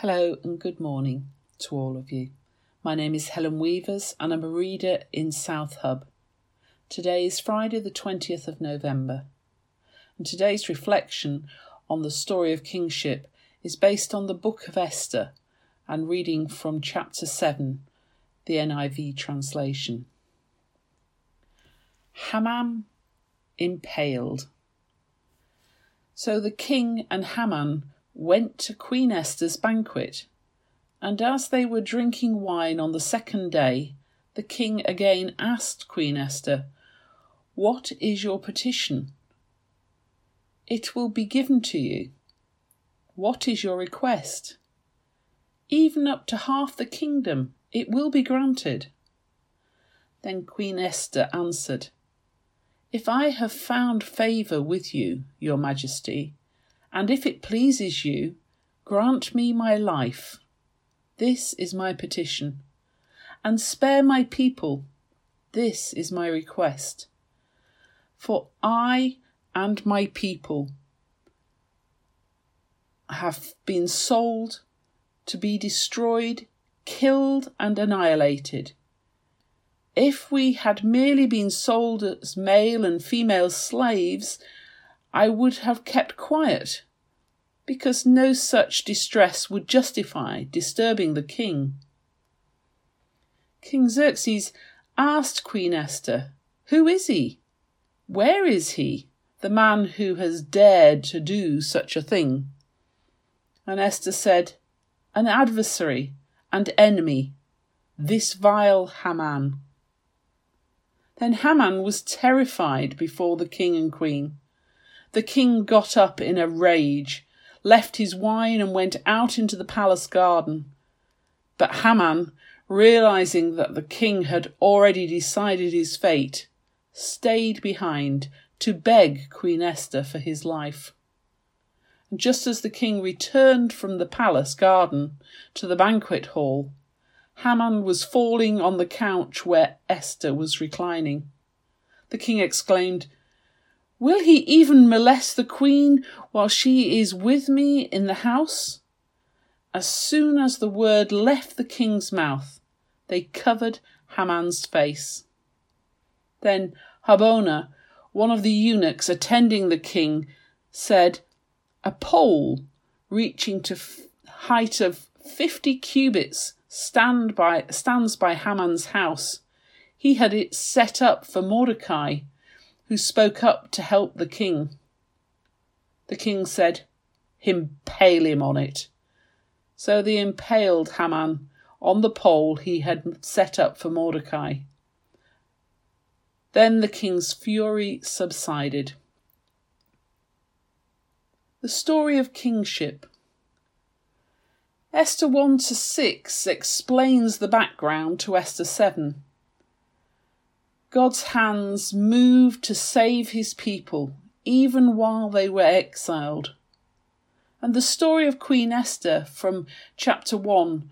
Hello and good morning to all of you. My name is Helen Weaver and I'm a reader in South Hub. Today is Friday the 20th of November, and today's reflection on the story of kingship is based on the Book of Esther and reading from chapter 7, the NIV translation. Haman impaled. So the king and Haman went to Queen Esther's banquet, and as they were drinking wine on the second day, the king again asked Queen Esther, "What is your petition?" "It will be given to you." "What is your request?" "Even up to half the kingdom, it will be granted." Then Queen Esther answered, "If I have found favour with you, your Majesty, and if it pleases you, grant me my life. This is my petition. And spare my people. This is my request. For I and my people have been sold to be destroyed, killed and annihilated. If we had merely been sold as male and female slaves, I would have kept quiet, because no such distress would justify disturbing the king." King Xerxes asked Queen Esther, "Who is he? Where is he, the man who has dared to do such a thing?" And Esther said, "An adversary and enemy, this vile Haman." Then Haman was terrified before the king and queen. The king got up in a rage, left his wine and went out into the palace garden. But Haman, realizing that the king had already decided his fate, stayed behind to beg Queen Esther for his life. And just as the king returned from the palace garden to the banquet hall, Haman was falling on the couch where Esther was reclining. The king exclaimed, "Will he even molest the queen while she is with me in the house?" As soon as the word left the king's mouth, they covered Haman's face. Then Habona, one of the eunuchs attending the king, said, "A pole reaching to height of 50 cubits stands by Haman's house. He had it set up for Mordecai, who spoke up to help the king." The king said, "Impale him on it." So they impaled Haman on the pole he had set up for Mordecai. Then the king's fury subsided. The story of kingship. Esther 1 to 6 explains the background to Esther 7. God's hands moved to save his people, even while they were exiled. And the story of Queen Esther from chapter 1.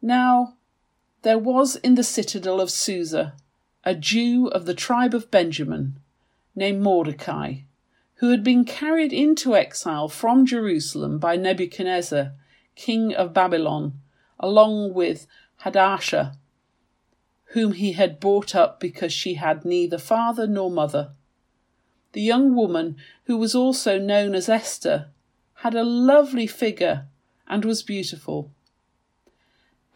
"Now there was in the citadel of Susa a Jew of the tribe of Benjamin, named Mordecai, who had been carried into exile from Jerusalem by Nebuchadnezzar, king of Babylon, along with Hadassah, whom he had brought up because she had neither father nor mother. The young woman, who was also known as Esther, had a lovely figure and was beautiful.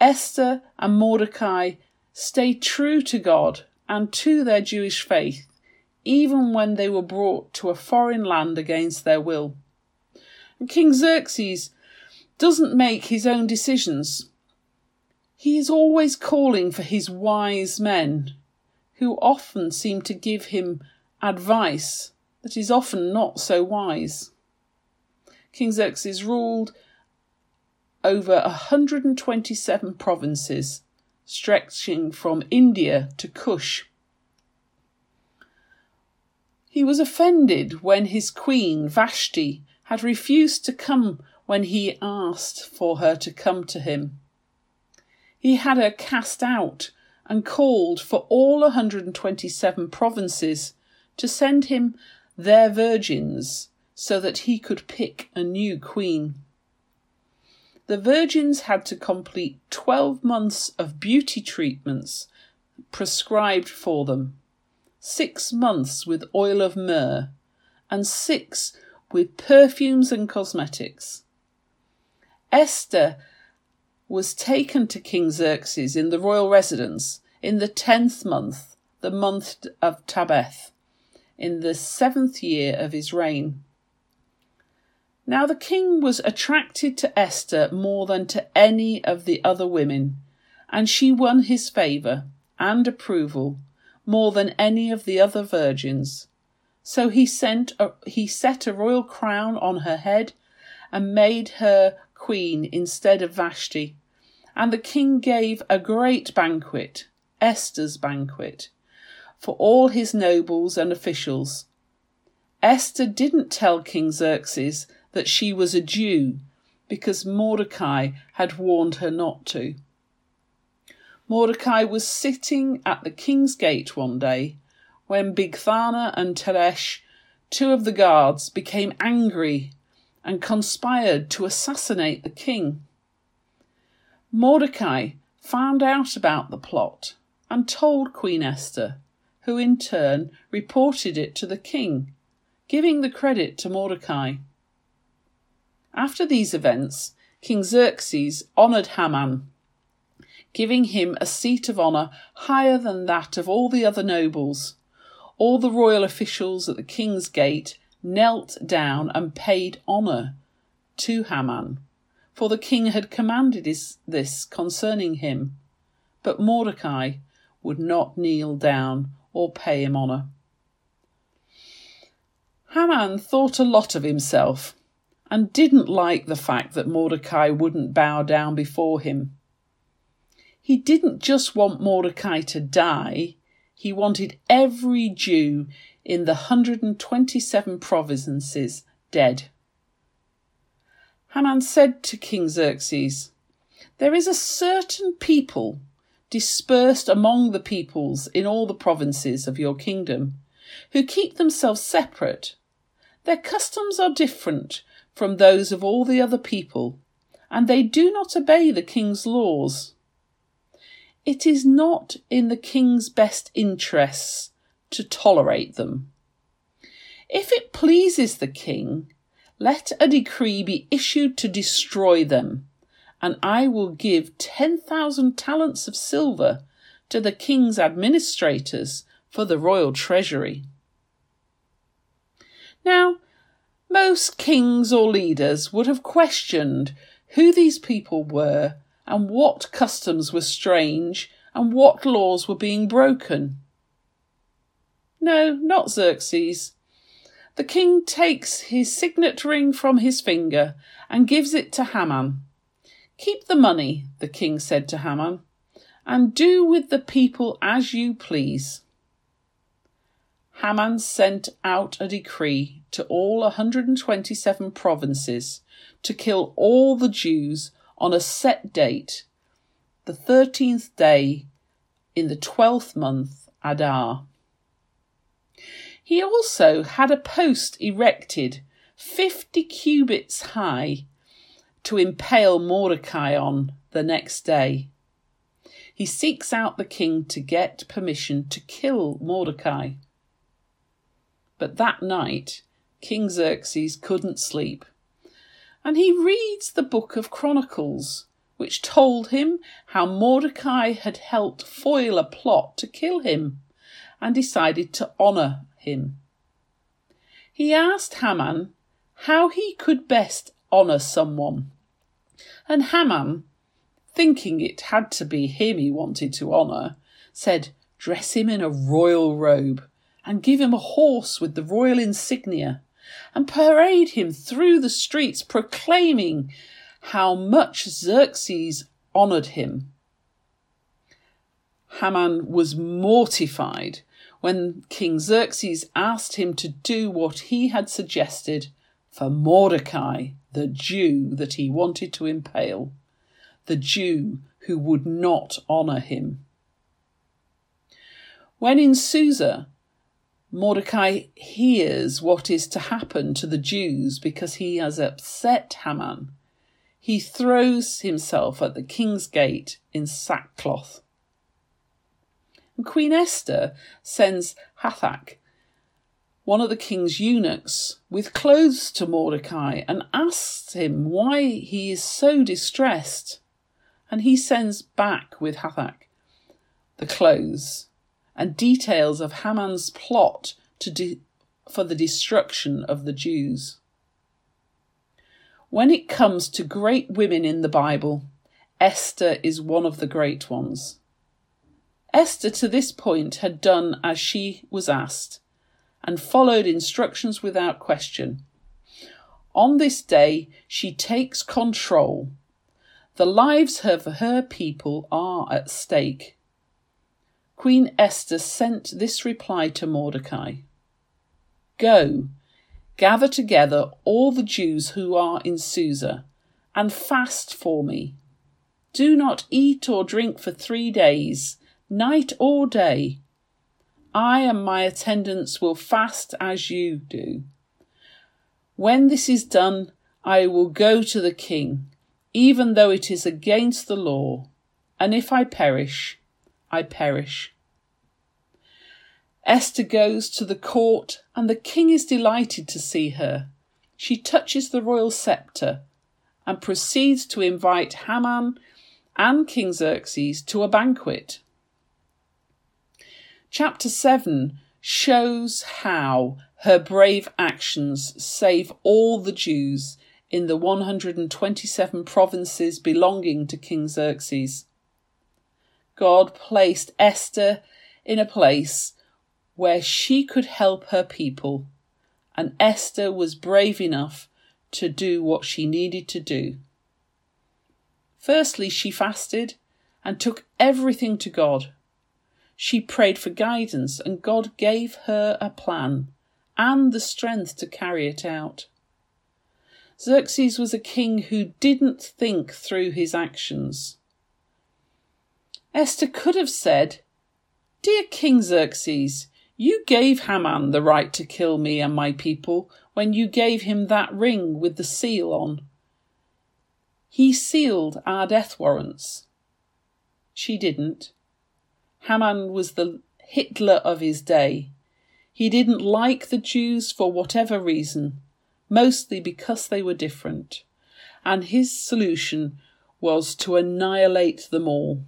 Esther and Mordecai stayed true to God and to their Jewish faith, even when they were brought to a foreign land against their will." And King Xerxes doesn't make his own decisions. He is always calling for his wise men, who often seem to give him advice that is often not so wise. King Xerxes ruled over 127 provinces, stretching from India to Kush. He was offended when his queen, Vashti, had refused to come when he asked for her to come to him. He had her cast out and called for all 127 provinces to send him their virgins so that he could pick a new queen. the virgins had to complete 12 months of beauty treatments prescribed for them, 6 months with oil of myrrh, and 6 with perfumes and cosmetics. Esther was taken to King Xerxes in the royal residence in the 10th month, the month of Tabeth, in the 7th year of his reign. Now the king was attracted to Esther more than to any of the other women, and she won his favour and approval more than any of the other virgins. So he set a royal crown on her head and made her queen instead of Vashti. And the king gave a great banquet, Esther's banquet, for all his nobles and officials. Esther didn't tell King Xerxes that she was a Jew, because Mordecai had warned her not to. Mordecai was sitting at the king's gate one day when Bigthana and Teresh, two of the guards, became angry and conspired to assassinate the king. Mordecai found out about the plot and told Queen Esther, who in turn reported it to the king, giving the credit to Mordecai. After these events, King Xerxes honoured Haman, giving him a seat of honour higher than that of all the other nobles. All the royal officials at the king's gate knelt down and paid honour to Haman, for the king had commanded this concerning him. But Mordecai would not kneel down or pay him honour. Haman thought a lot of himself and didn't like the fact that Mordecai wouldn't bow down before him. He didn't just want Mordecai to die, he wanted every Jew in the 127 provinces dead. Haman said to King Xerxes, "There is a certain people dispersed among the peoples in all the provinces of your kingdom, who keep themselves separate. Their customs are different from those of all the other people, and they do not obey the king's laws. It is not in the king's best interests to tolerate them. If it pleases the king, let a decree be issued to destroy them, and I will give 10,000 talents of silver to the king's administrators for the royal treasury." Now, most kings or leaders would have questioned who these people were and what customs were strange and what laws were being broken. No, not Xerxes. The king takes his signet ring from his finger and gives it to Haman. "Keep the money," the king said to Haman, "and do with the people as you please." Haman sent out a decree to all 127 provinces to kill all the Jews on a set date, the 13th day in the 12th month, Adar. He also had a post erected 50 cubits high to impale Mordecai on the next day. He seeks out the king to get permission to kill Mordecai. But that night, King Xerxes couldn't sleep, and he reads the book of Chronicles, which told him how Mordecai had helped foil a plot to kill him and decided to honour him. He asked Haman how he could best honour someone, and Haman, thinking it had to be him he wanted to honour, said, "Dress him in a royal robe and give him a horse with the royal insignia, and parade him through the streets proclaiming how much Xerxes honoured him." Haman was mortified when King Xerxes asked him to do what he had suggested for Mordecai, the Jew that he wanted to impale, the Jew who would not honour him. When in Susa, Mordecai hears what is to happen to the Jews because he has upset Haman, he throws himself at the king's gate in sackcloth. And Queen Esther sends Hathach, one of the king's eunuchs, with clothes to Mordecai and asks him why he is so distressed. And he sends back with Hathach the clothes and details of Haman's plot for the destruction of the Jews. When it comes to great women in the Bible, Esther is one of the great ones. Esther to this point had done as she was asked and followed instructions without question. On this day, she takes control. The lives of her people are at stake. Queen Esther sent this reply to Mordecai: "Go, gather together all the Jews who are in Susa, and fast for me. Do not eat or drink for 3 days, night or day. I and my attendants will fast as you do. When this is done, I will go to the king, even though it is against the law, and if I perish, I perish." Esther goes to the court, and the king is delighted to see her. She touches the royal sceptre and proceeds to invite Haman and King Xerxes to a banquet. Chapter 7 shows how her brave actions save all the Jews in the 127 provinces belonging to King Xerxes. God placed Esther in a place where she could help her people, and Esther was brave enough to do what she needed to do. Firstly, she fasted and took everything to God. She prayed for guidance, and God gave her a plan and the strength to carry it out. Xerxes was a king who didn't think through his actions. Esther could have said, "Dear King Xerxes, you gave Haman the right to kill me and my people when you gave him that ring with the seal on. He sealed our death warrants." She didn't. Haman was the Hitler of his day. He didn't like the Jews for whatever reason, mostly because they were different, and his solution was to annihilate them all.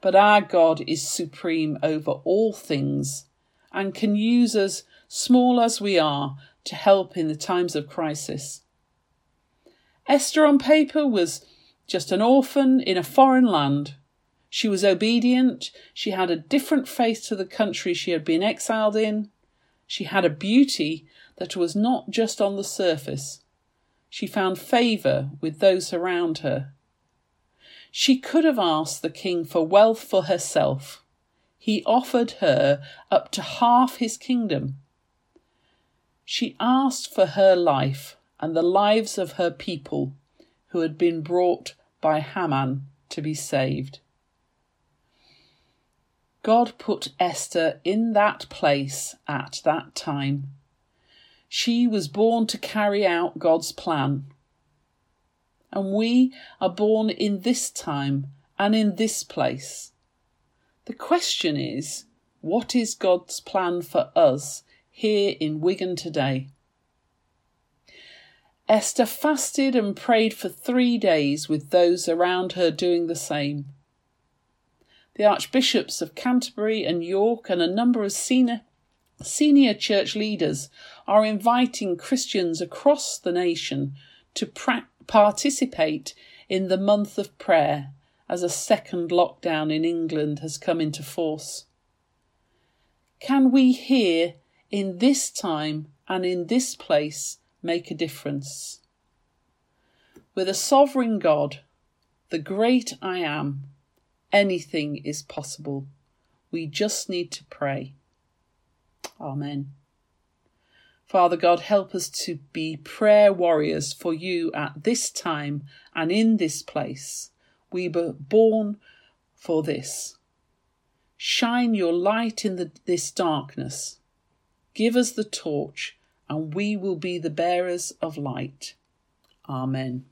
But our God is supreme over all things and can use us, small as we are, to help in the times of crisis. Esther on paper was just an orphan in a foreign land. She was obedient. She had a different faith to the country she had been exiled in. She had a beauty that was not just on the surface. She found favour with those around her. She could have asked the king for wealth for herself. He offered her up to half his kingdom. She asked for her life and the lives of her people who had been brought by Haman to be saved. God put Esther in that place at that time. She was born to carry out God's plan. And we are born in this time and in this place. The question is, what is God's plan for us here in Wigan today? Esther fasted and prayed for 3 days, with those around her doing the same. The Archbishops of Canterbury and York and a number of senior church leaders are inviting Christians across the nation to participate in the month of prayer as a second lockdown in England has come into force. Can we here, in this time and in this place, make a difference? With a sovereign God, the great I Am, anything is possible. We just need to pray. Amen. Father God, help us to be prayer warriors for you at this time and in this place. We were born for this. Shine your light in this darkness. Give us the torch, and we will be the bearers of light. Amen.